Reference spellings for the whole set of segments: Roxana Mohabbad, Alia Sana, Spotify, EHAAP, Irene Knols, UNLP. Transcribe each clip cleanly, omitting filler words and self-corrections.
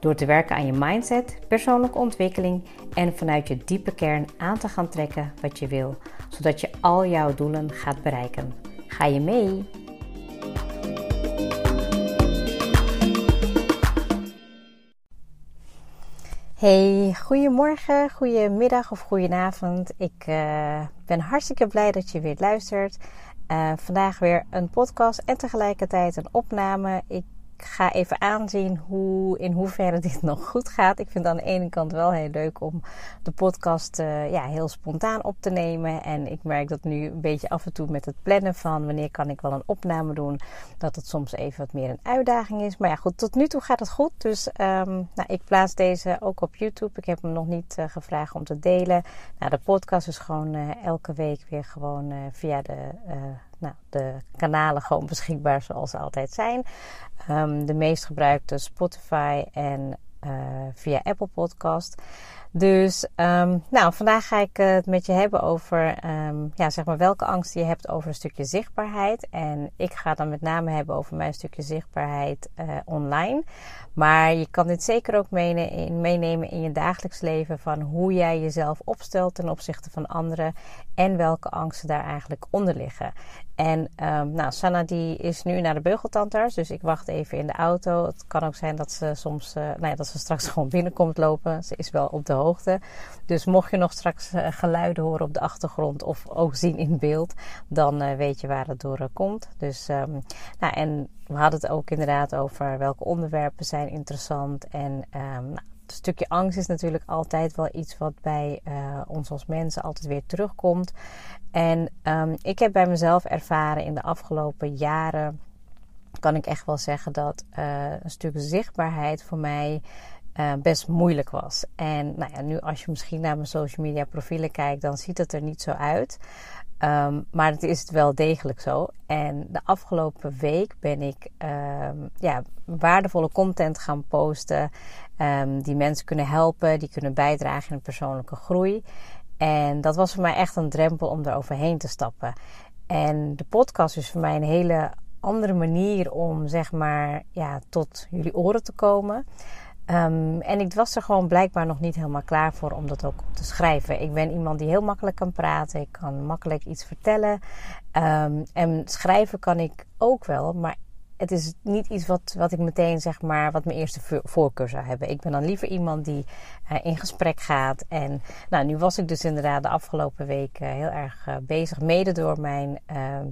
Door te werken aan je mindset, persoonlijke ontwikkeling en vanuit je diepe kern aan te gaan trekken wat je wil, zodat je al jouw doelen gaat bereiken. Ga je mee? Hey, goedemorgen, goedemiddag of goedenavond. Ik ben hartstikke blij dat je weer luistert. Vandaag weer een podcast en tegelijkertijd een opname. Ik ga even aanzien in hoeverre dit nog goed gaat. Ik vind het aan de ene kant wel heel leuk om de podcast heel spontaan op te nemen. En ik merk dat nu een beetje af en toe met het plannen van wanneer kan ik wel een opname doen. Dat het soms even wat meer een uitdaging is. Maar ja goed, tot nu toe gaat het goed. Dus ik plaats deze ook op YouTube. Ik heb hem nog niet gevraagd om te delen. Nou, de podcast is gewoon elke week weer gewoon via de kanalen gewoon beschikbaar zoals ze altijd zijn. De meest gebruikte Spotify en via Apple Podcast. Dus vandaag ga ik het met je hebben over welke angsten je hebt over een stukje zichtbaarheid. En ik ga dan met name hebben over mijn stukje zichtbaarheid online. Maar je kan dit zeker ook meenemen in je dagelijks leven van hoe jij jezelf opstelt ten opzichte van anderen. En welke angsten daar eigenlijk onder liggen. En Sana die is nu naar de beugeltandarts. Dus ik wacht even in de auto. Het kan ook zijn dat ze soms dat ze straks gewoon binnenkomt lopen. Ze is wel op de hoogte. Dus mocht je nog straks geluiden horen op de achtergrond of ook zien in beeld, dan weet je waar het door komt. Dus en we hadden het ook inderdaad over welke onderwerpen zijn interessant. En het stukje angst is natuurlijk altijd wel iets wat bij ons als mensen altijd weer terugkomt. En ik heb bij mezelf ervaren in de afgelopen jaren, kan ik echt wel zeggen dat een stuk zichtbaarheid voor mij best moeilijk was. En nu als je misschien naar mijn social media profielen kijkt, dan ziet het er niet zo uit. Maar het is wel degelijk zo. En de afgelopen week ben ik waardevolle content gaan posten. Die mensen kunnen helpen, die kunnen bijdragen in persoonlijke groei. En dat was voor mij echt een drempel om er overheen te stappen. En de podcast is voor mij een hele andere manier om tot jullie oren te komen. En ik was er gewoon blijkbaar nog niet helemaal klaar voor om dat ook op te schrijven. Ik ben iemand die heel makkelijk kan praten. Ik kan makkelijk iets vertellen. En schrijven kan ik ook wel. Maar het is niet iets wat ik meteen wat mijn eerste voorkeur zou hebben. Ik ben dan liever iemand die in gesprek gaat. En nu was ik dus inderdaad de afgelopen week heel erg bezig. Mede door mijn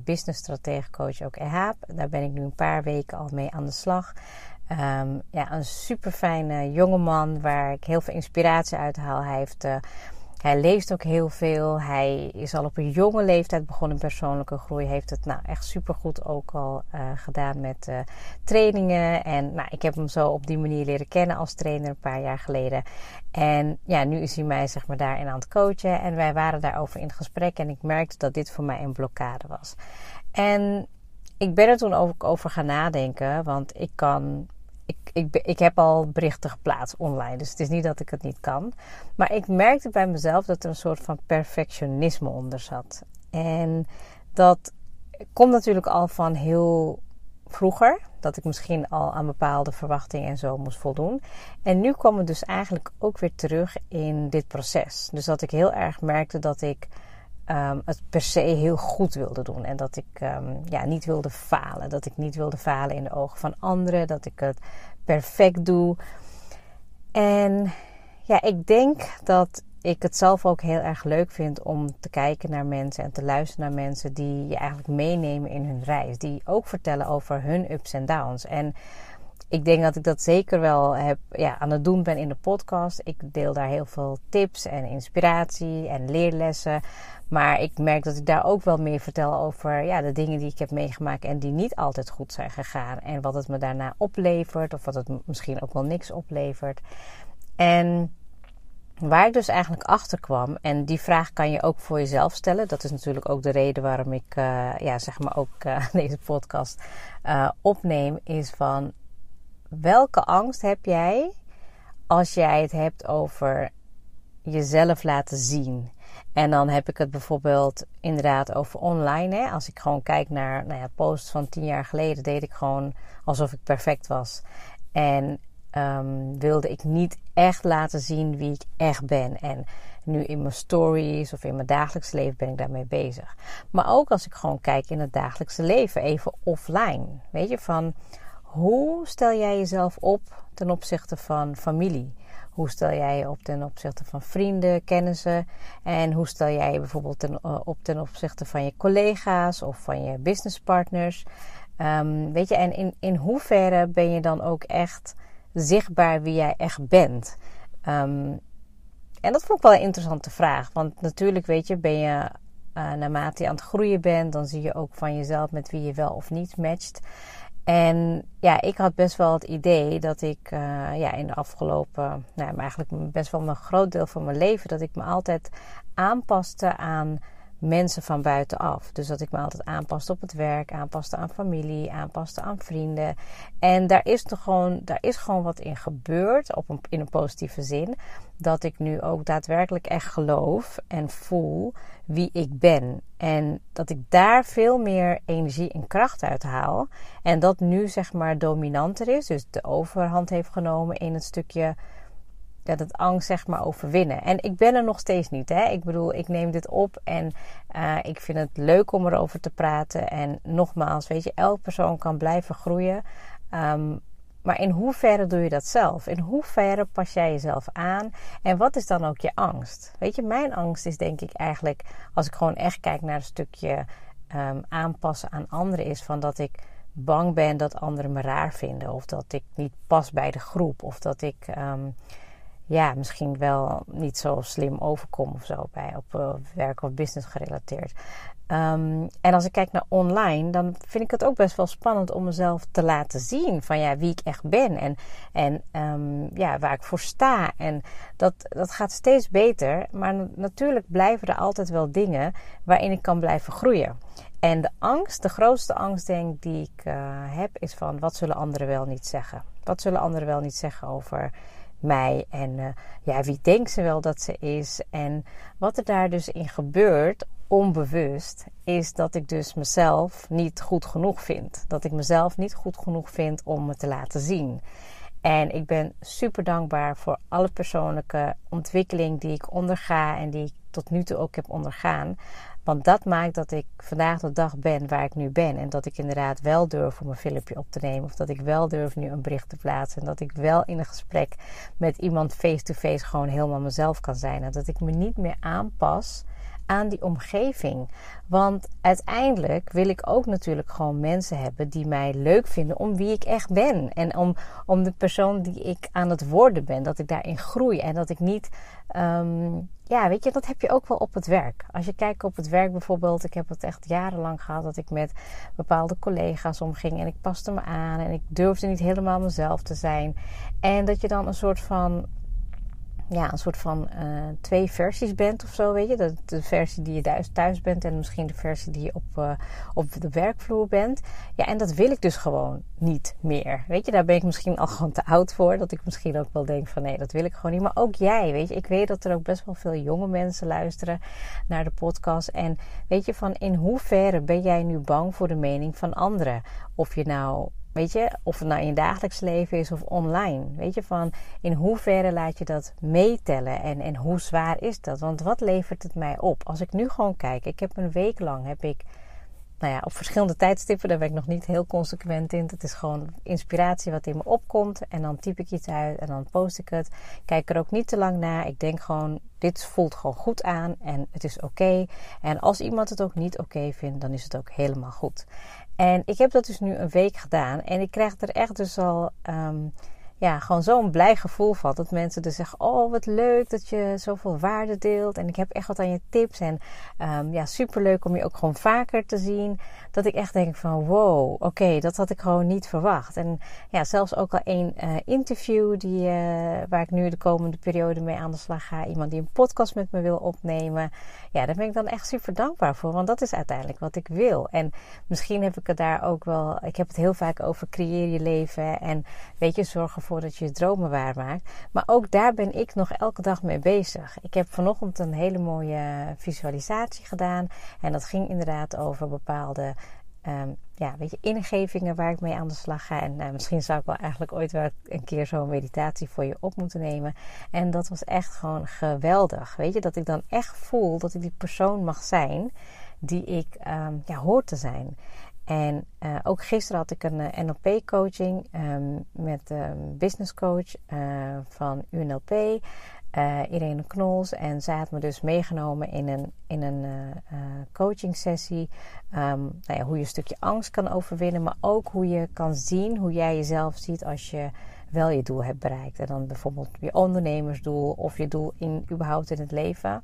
business strateegcoach ook EHAAP. Daar ben ik nu een paar weken al mee aan de slag. Een super fijne jongeman waar ik heel veel inspiratie uit haal. Hij leest ook heel veel. Hij is al op een jonge leeftijd begonnen in persoonlijke groei. Heeft het echt supergoed ook al gedaan met trainingen. En ik heb hem zo op die manier leren kennen als trainer een paar jaar geleden. En ja, nu is hij mij daarin aan het coachen. En wij waren daarover in gesprek. En ik merkte dat dit voor mij een blokkade was. En ik ben er toen ook over gaan nadenken. Want ik heb al berichten geplaatst online. Dus het is niet dat ik het niet kan. Maar ik merkte bij mezelf dat er een soort van perfectionisme onder zat. En dat komt natuurlijk al van heel vroeger. Dat ik misschien al aan bepaalde verwachtingen en zo moest voldoen. En nu kwam het dus eigenlijk ook weer terug in dit proces. Dus dat ik heel erg merkte dat ik het per se heel goed wilde doen. En dat ik niet wilde falen. Dat ik niet wilde falen in de ogen van anderen. Dat ik het perfect doe. En ja, ik denk dat ik het zelf ook heel erg leuk vind om te kijken naar mensen en te luisteren naar mensen die je eigenlijk meenemen in hun reis. Die ook vertellen over hun ups en downs. En ik denk dat ik dat zeker wel aan het doen ben in de podcast. Ik deel daar heel veel tips en inspiratie en leerlessen. Maar ik merk dat ik daar ook wel meer vertel over de dingen die ik heb meegemaakt en die niet altijd goed zijn gegaan. En wat het me daarna oplevert of wat het misschien ook wel niks oplevert. En Waar ik dus eigenlijk achter kwam, en die vraag kan je ook voor jezelf stellen. Dat is natuurlijk ook de reden waarom ik deze podcast opneem. Is van, welke angst heb jij als jij het hebt over jezelf laten zien? En dan heb ik het bijvoorbeeld inderdaad over online. Hè? Als ik gewoon kijk naar posts van 10 jaar geleden, deed ik gewoon alsof ik perfect was. En wilde ik niet echt laten zien wie ik echt ben. En nu in mijn stories of in mijn dagelijks leven ben ik daarmee bezig. Maar ook als ik gewoon kijk in het dagelijkse leven, even offline. Weet je, van hoe stel jij jezelf op ten opzichte van familie? Hoe stel jij je op ten opzichte van vrienden, kennissen? En hoe stel jij je bijvoorbeeld op ten opzichte van je collega's of van je businesspartners? Weet je, en in hoeverre ben je dan ook echt zichtbaar wie jij echt bent? En dat vond ik wel een interessante vraag. Want natuurlijk, weet je, ben je naarmate je aan het groeien bent, dan zie je ook van jezelf met wie je wel of niet matcht. En ja, ik had best wel het idee dat ik in de afgelopen, eigenlijk best wel een groot deel van mijn leven, dat ik me altijd aanpaste aan mensen van buitenaf. Dus dat ik me altijd aanpaste op het werk, aanpaste aan familie, aanpaste aan vrienden. En daar is gewoon wat in gebeurd, in een positieve zin, dat ik nu ook daadwerkelijk echt geloof en voel wie ik ben. En dat ik daar veel meer energie en kracht uit haal. En dat nu zeg maar dominanter is, dus de overhand heeft genomen in het stukje, ja, dat angst zeg maar overwinnen. En ik ben er nog steeds niet. Hè? Ik bedoel, ik neem dit op en ik vind het leuk om erover te praten. En nogmaals, weet je, elk persoon kan blijven groeien. Maar in hoeverre doe je dat zelf? In hoeverre pas jij jezelf aan? En wat is dan ook je angst? Weet je, mijn angst is denk ik eigenlijk, als ik gewoon echt kijk naar een stukje aanpassen aan anderen, is van dat ik bang ben dat anderen me raar vinden. Of dat ik niet pas bij de groep. Of dat ik misschien wel niet zo slim overkom of zo op werk of business gerelateerd. En als ik kijk naar online, dan vind ik het ook best wel spannend om mezelf te laten zien van wie ik echt ben en waar ik voor sta. En dat gaat steeds beter, maar natuurlijk blijven er altijd wel dingen waarin ik kan blijven groeien. En de grootste angst denk ik die ik heb, is van wat zullen anderen wel niet zeggen? Wat zullen anderen wel niet zeggen over mij en wie denkt ze wel dat ze is? En wat er daar dus in gebeurt, onbewust, is dat ik dus mezelf niet goed genoeg vind. Dat ik mezelf niet goed genoeg vind om me te laten zien. En ik ben super dankbaar voor alle persoonlijke ontwikkeling die ik onderga en die ik tot nu toe ook heb ondergaan. Want dat maakt dat ik vandaag de dag ben waar ik nu ben. En dat ik inderdaad wel durf om een filmpje op te nemen. Of dat ik wel durf nu een bericht te plaatsen. En dat ik wel in een gesprek met iemand face-to-face gewoon helemaal mezelf kan zijn. En dat ik me niet meer aanpas aan die omgeving. Want uiteindelijk wil ik ook natuurlijk gewoon mensen hebben die mij leuk vinden om wie ik echt ben. En om de persoon die ik aan het worden ben. Dat ik daarin groei. En dat ik niet... weet je, dat heb je ook wel op het werk. Als je kijkt op het werk bijvoorbeeld, ik heb het echt jarenlang gehad dat ik met bepaalde collega's omging en ik paste me aan en ik durfde niet helemaal mezelf te zijn. En dat je dan een soort van 2 versies bent of zo, weet je. De versie die je thuis bent en misschien de versie die je op de werkvloer bent. Ja, en dat wil ik dus gewoon niet meer. Weet je, daar ben ik misschien al gewoon te oud voor. Dat ik misschien ook wel denk van nee, dat wil ik gewoon niet. Maar ook jij, weet je. Ik weet dat er ook best wel veel jonge mensen luisteren naar de podcast. En weet je, van in hoeverre ben jij nu bang voor de mening van anderen? Of je nou... Weet je, of het nou in je dagelijks leven is of online. Weet je, van in hoeverre laat je dat meetellen en hoe zwaar is dat? Want wat levert het mij op? Als ik nu gewoon kijk, ik heb een week lang, op verschillende tijdstippen, daar ben ik nog niet heel consequent in. Het is gewoon inspiratie wat in me opkomt en dan typ ik iets uit en dan post ik het. Kijk er ook niet te lang naar. Ik denk gewoon, dit voelt gewoon goed aan en het is oké. En als iemand het ook niet oké vindt, dan is het ook helemaal goed. En ik heb dat dus nu een week gedaan. En ik krijg er echt dus al ja, gewoon zo'n blij gevoel van. Dat mensen dus zeggen, oh wat leuk dat je zoveel waarde deelt. En ik heb echt wat aan je tips. En ja, superleuk om je ook gewoon vaker te zien. Dat ik echt denk van, wow, oké, dat had ik gewoon niet verwacht. En ja, zelfs ook al één interview waar ik nu de komende periode mee aan de slag ga. Iemand die een podcast met me wil opnemen. Ja, daar ben ik dan echt super dankbaar voor. Want dat is uiteindelijk wat ik wil. En misschien heb ik het daar ook wel... Ik heb het heel vaak over creëer je leven. En weet je, zorg ervoor dat je je dromen waar maakt. Maar ook daar ben ik nog elke dag mee bezig. Ik heb vanochtend een hele mooie visualisatie gedaan. En dat ging inderdaad over bepaalde... ja, weet je, ingevingen waar ik mee aan de slag ga. En misschien zou ik wel eigenlijk ooit wel een keer zo'n meditatie voor je op moeten nemen. En dat was echt gewoon geweldig. Weet je, dat ik dan echt voel dat ik die persoon mag zijn die ik hoor te zijn. En ook gisteren had ik een NLP-coaching met een businesscoach van UNLP, Irene Knols. En zij had me dus meegenomen in een coachingsessie. Hoe je een stukje angst kan overwinnen. Maar ook hoe je kan zien, hoe jij jezelf ziet als je wel je doel hebt bereikt. En dan bijvoorbeeld je ondernemersdoel of je doel überhaupt in het leven.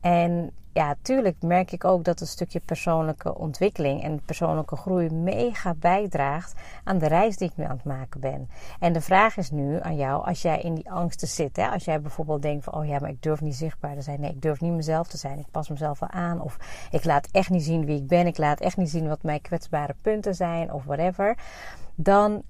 En ja, tuurlijk merk ik ook dat een stukje persoonlijke ontwikkeling en persoonlijke groei mega bijdraagt aan de reis die ik nu aan het maken ben. En de vraag is nu aan jou, als jij in die angsten zit, hè, als jij bijvoorbeeld denkt van, oh ja, maar ik durf niet zichtbaar te zijn. Nee, ik durf niet mezelf te zijn. Ik pas mezelf wel aan. Of ik laat echt niet zien wie ik ben. Ik laat echt niet zien wat mijn kwetsbare punten zijn of whatever. Dan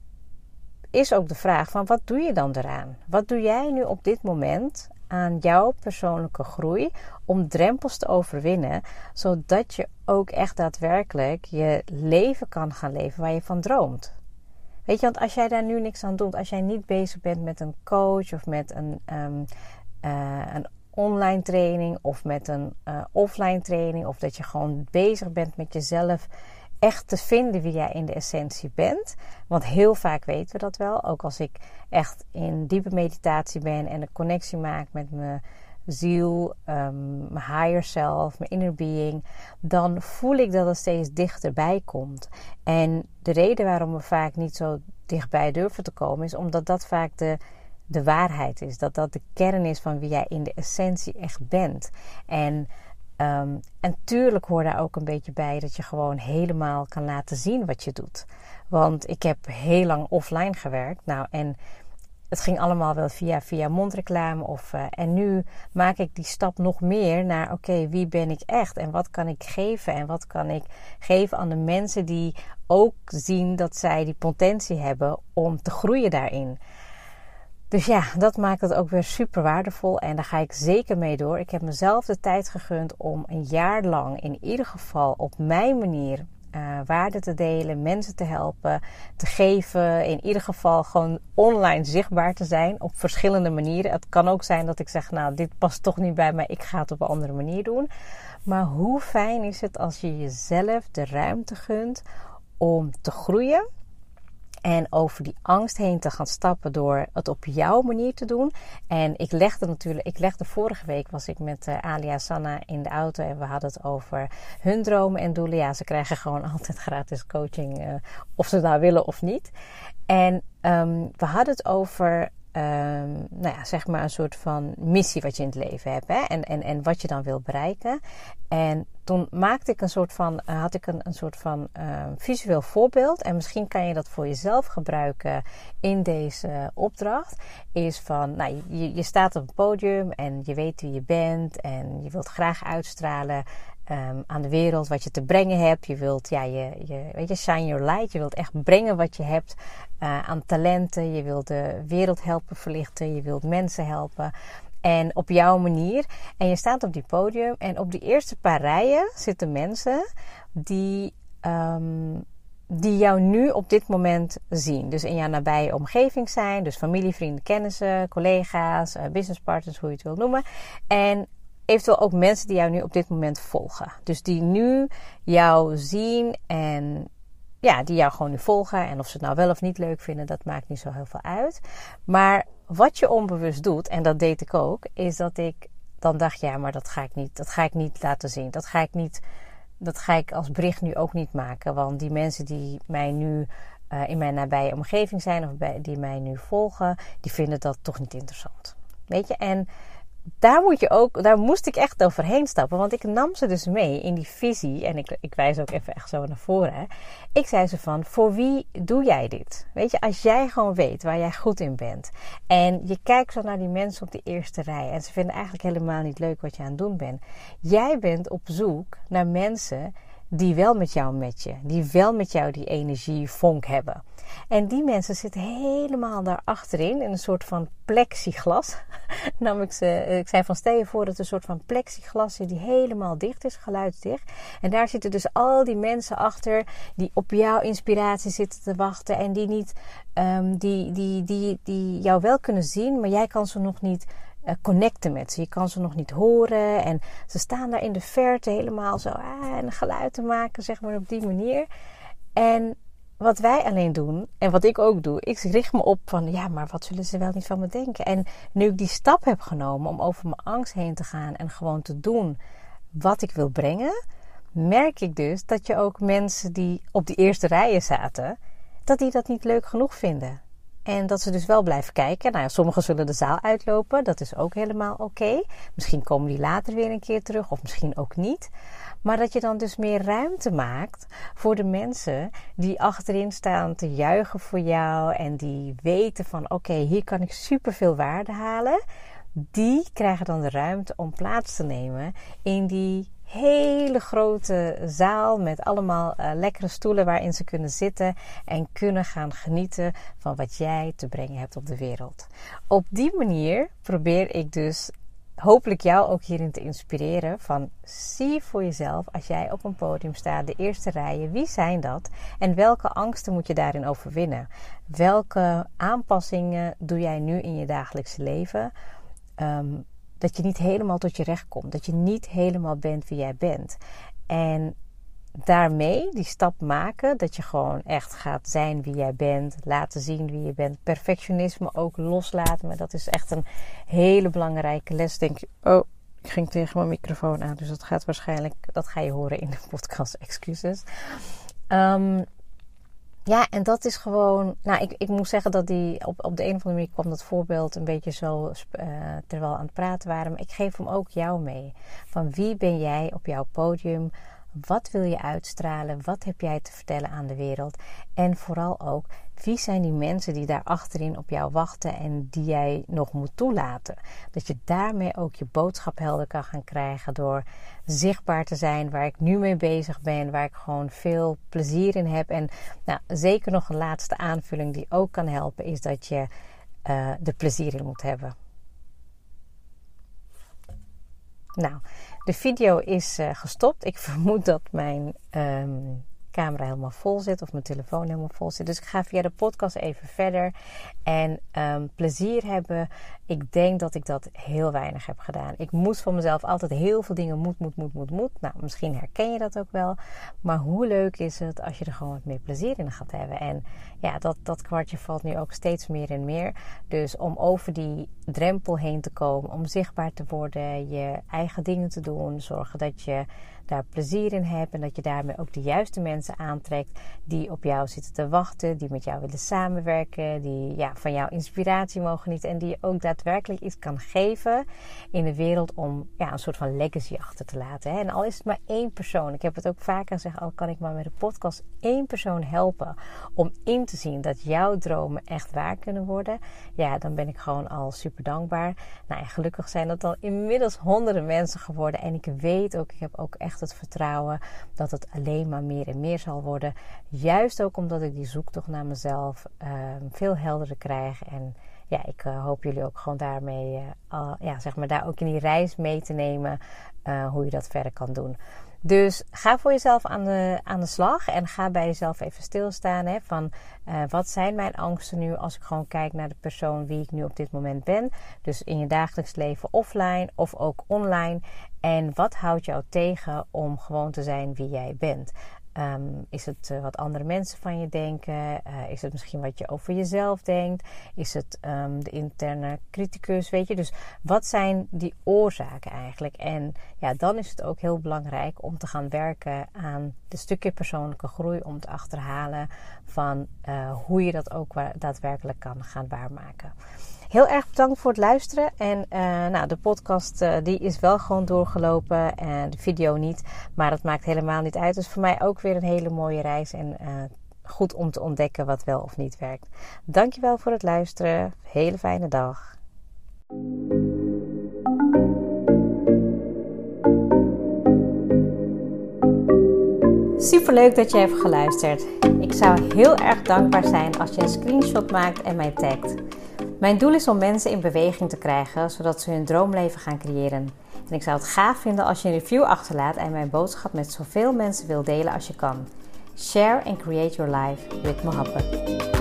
is ook de vraag van, wat doe je dan eraan? Wat doe jij nu op dit moment aan jouw persoonlijke groei om drempels te overwinnen, zodat je ook echt daadwerkelijk je leven kan gaan leven waar je van droomt? Weet je, want als jij daar nu niks aan doet, als jij niet bezig bent met een coach of met een online training of met een offline training, of dat je gewoon bezig bent met jezelf echt te vinden wie jij in de essentie bent. Want heel vaak weten we dat wel. Ook als ik echt in diepe meditatie ben en een connectie maak met mijn ziel, mijn higher self, mijn inner being, dan voel ik dat het steeds dichterbij komt. En de reden waarom we vaak niet zo dichtbij durven te komen is omdat dat vaak de waarheid is. Dat de kern is van wie jij in de essentie echt bent. En tuurlijk hoor daar ook een beetje bij dat je gewoon helemaal kan laten zien wat je doet. Want ik heb heel lang offline gewerkt. Nou, en het ging allemaal wel via mondreclame. En nu maak ik die stap nog meer naar oké, wie ben ik echt? En wat kan ik geven? En wat kan ik geven aan de mensen die ook zien dat zij die potentie hebben om te groeien daarin? Dus ja, dat maakt het ook weer super waardevol. En daar ga ik zeker mee door. Ik heb mezelf de tijd gegund om een jaar lang in ieder geval op mijn manier waarde te delen, mensen te helpen, te geven. In ieder geval gewoon online zichtbaar te zijn op verschillende manieren. Het kan ook zijn dat ik zeg, nou, dit past toch niet bij mij. Ik ga het op een andere manier doen. Maar hoe fijn is het als je jezelf de ruimte gunt om te groeien. En over die angst heen te gaan stappen door het op jouw manier te doen. En ik legde vorige week was ik met Alia Sana in de auto. En we hadden het over hun dromen en doelen. Ja, ze krijgen gewoon altijd gratis coaching. Of ze dat willen of niet. En we hadden het over... zeg maar een soort van missie wat je in het leven hebt. Hè? En wat je dan wil bereiken. En toen maakte ik een soort van visueel voorbeeld. En misschien kan je dat voor jezelf gebruiken in deze opdracht. Is van, nou, je staat op een podium en je weet wie je bent. En je wilt graag uitstralen aan de wereld wat je te brengen hebt. Je wilt, je shine your light. Je wilt echt brengen wat je hebt aan talenten. Je wilt de wereld helpen verlichten. Je wilt mensen helpen. En op jouw manier. En je staat op die podium. En op die eerste paar rijen zitten mensen die jou nu op dit moment zien. Dus in jouw nabije omgeving zijn. Dus familie, vrienden, kennissen, collega's, businesspartners, hoe je het wilt noemen. En eventueel ook mensen die jou nu op dit moment volgen. Dus die nu jou zien en ja, die jou gewoon nu volgen. En of ze het nou wel of niet leuk vinden, dat maakt niet zo heel veel uit. Maar wat je onbewust doet, en dat deed ik ook, is dat ik dan dacht, ja, maar dat ga ik niet laten zien. Dat ga ik als bericht nu ook niet maken. Want die mensen die mij nu in mijn nabije omgeving zijn of die mij nu volgen, die vinden dat toch niet interessant. Weet je, en daar moest ik echt overheen stappen. Want ik nam ze dus mee in die visie. En ik wijs ook even echt zo naar voren. Hè. Ik zei ze van, voor wie doe jij dit? Weet je, als jij gewoon weet waar jij goed in bent. En je kijkt zo naar die mensen op de eerste rij. En ze vinden eigenlijk helemaal niet leuk wat je aan het doen bent. Jij bent op zoek naar mensen die wel met jou matchen. Die wel met jou die energievonk hebben. En die mensen zitten helemaal daar achterin. In een soort van plexiglas. Ik zei van, stel je voor dat een soort van plexiglas is die helemaal dicht is. Geluidsdicht. En daar zitten dus al die mensen achter. Die op jouw inspiratie zitten te wachten. En die niet, die jou wel kunnen zien. Maar jij kan ze nog niet connecten met ze. Je kan ze nog niet horen. En ze staan daar in de verte helemaal zo. En geluid te maken, zeg maar, op die manier. En wat wij alleen doen, en wat ik ook doe, ik richt me op van, ja, maar wat zullen ze wel niet van me denken? En nu ik die stap heb genomen om over mijn angst heen te gaan en gewoon te doen wat ik wil brengen, merk ik dus dat je ook mensen die op de eerste rijen zaten, dat die dat niet leuk genoeg vinden. En dat ze dus wel blijven kijken. Nou ja, sommigen zullen de zaal uitlopen. Dat is ook helemaal oké. Misschien komen die later weer een keer terug. Of misschien ook niet. Maar dat je dan dus meer ruimte maakt voor de mensen die achterin staan te juichen voor jou. En die weten van oké, hier kan ik superveel waarde halen. Die krijgen dan de ruimte om plaats te nemen in die hele grote zaal met allemaal lekkere stoelen waarin ze kunnen zitten en kunnen gaan genieten van wat jij te brengen hebt op de wereld. Op die manier probeer ik dus hopelijk jou ook hierin te inspireren van, zie voor jezelf als jij op een podium staat, de eerste rijen, wie zijn dat? En welke angsten moet je daarin overwinnen? Welke aanpassingen doe jij nu in je dagelijkse leven? Dat je niet helemaal tot je recht komt. Dat je niet helemaal bent wie jij bent. En daarmee die stap maken. Dat je gewoon echt gaat zijn wie jij bent. Laten zien wie je bent. Perfectionisme ook loslaten. Maar dat is echt een hele belangrijke les. Denk je, oh, ik ging tegen mijn microfoon aan. Dus dat gaat waarschijnlijk, dat ga je horen in de podcast. Excuses. Ja, en dat is gewoon, nou, ik moet zeggen dat die op de een of andere manier kwam dat voorbeeld een beetje zo terwijl we aan het praten waren. Maar ik geef hem ook jou mee. Van wie ben jij op jouw podium? Wat wil je uitstralen? Wat heb jij te vertellen aan de wereld? En vooral ook, wie zijn die mensen die daar achterin op jou wachten en die jij nog moet toelaten? Dat je daarmee ook je boodschap helder kan gaan krijgen door zichtbaar te zijn waar ik nu mee bezig ben, waar ik gewoon veel plezier in heb. En nou, zeker nog een laatste aanvulling die ook kan helpen is dat je er plezier in moet hebben. Nou, de video is gestopt. Ik vermoed dat mijn camera helemaal vol zit of mijn telefoon helemaal vol zit. Dus ik ga via de podcast even verder en plezier hebben. Ik denk dat ik dat heel weinig heb gedaan. Ik moest voor mezelf altijd heel veel dingen moet. Nou, misschien herken je dat ook wel. Maar hoe leuk is het als je er gewoon wat meer plezier in gaat hebben. En ja, dat kwartje valt nu ook steeds meer en meer. Dus om over die drempel heen te komen, om zichtbaar te worden, je eigen dingen te doen, zorgen dat je daar plezier in hebt en dat je daarmee ook de juiste mensen aantrekt die op jou zitten te wachten, die met jou willen samenwerken, die van jouw inspiratie mogen genieten en die je ook daadwerkelijk iets kan geven in de wereld om een soort van legacy achter te laten. En al is het maar één persoon, ik heb het ook vaker gezegd, al kan ik maar met de podcast één persoon helpen om in te zien dat jouw dromen echt waar kunnen worden, ja, dan ben ik gewoon al super dankbaar. Nou, en gelukkig zijn dat al inmiddels honderden mensen geworden en ik weet ook, ik heb ook echt het vertrouwen dat het alleen maar meer en meer zal worden. Juist ook omdat ik die zoektocht naar mezelf veel helderder krijg. En ja, ik hoop jullie ook gewoon daarmee, zeg maar, daar ook in die reis mee te nemen hoe je dat verder kan doen. Dus ga voor jezelf aan de slag en ga bij jezelf even stilstaan. Hè, van wat zijn mijn angsten nu als ik gewoon kijk naar de persoon wie ik nu op dit moment ben. Dus in je dagelijks leven offline of ook online. En wat houdt jou tegen om gewoon te zijn wie jij bent? Is het wat andere mensen van je denken? Is het misschien wat je over jezelf denkt? Is het de interne criticus? Weet je, dus wat zijn die oorzaken eigenlijk? En ja, dan is het ook heel belangrijk om te gaan werken aan de stukje persoonlijke groei, om te achterhalen van hoe je dat ook daadwerkelijk kan gaan waarmaken. Heel erg bedankt voor het luisteren. En de podcast die is wel gewoon doorgelopen. En de video niet. Maar dat maakt helemaal niet uit. Dus voor mij ook weer een hele mooie reis. En goed om te ontdekken wat wel of niet werkt. Dankjewel voor het luisteren. Hele fijne dag. Superleuk dat je hebt geluisterd. Ik zou heel erg dankbaar zijn als je een screenshot maakt en mij tagt. Mijn doel is om mensen in beweging te krijgen, zodat ze hun droomleven gaan creëren. En ik zou het gaaf vinden als je een review achterlaat en mijn boodschap met zoveel mensen wil delen als je kan. Share and create your life with Mohabbad.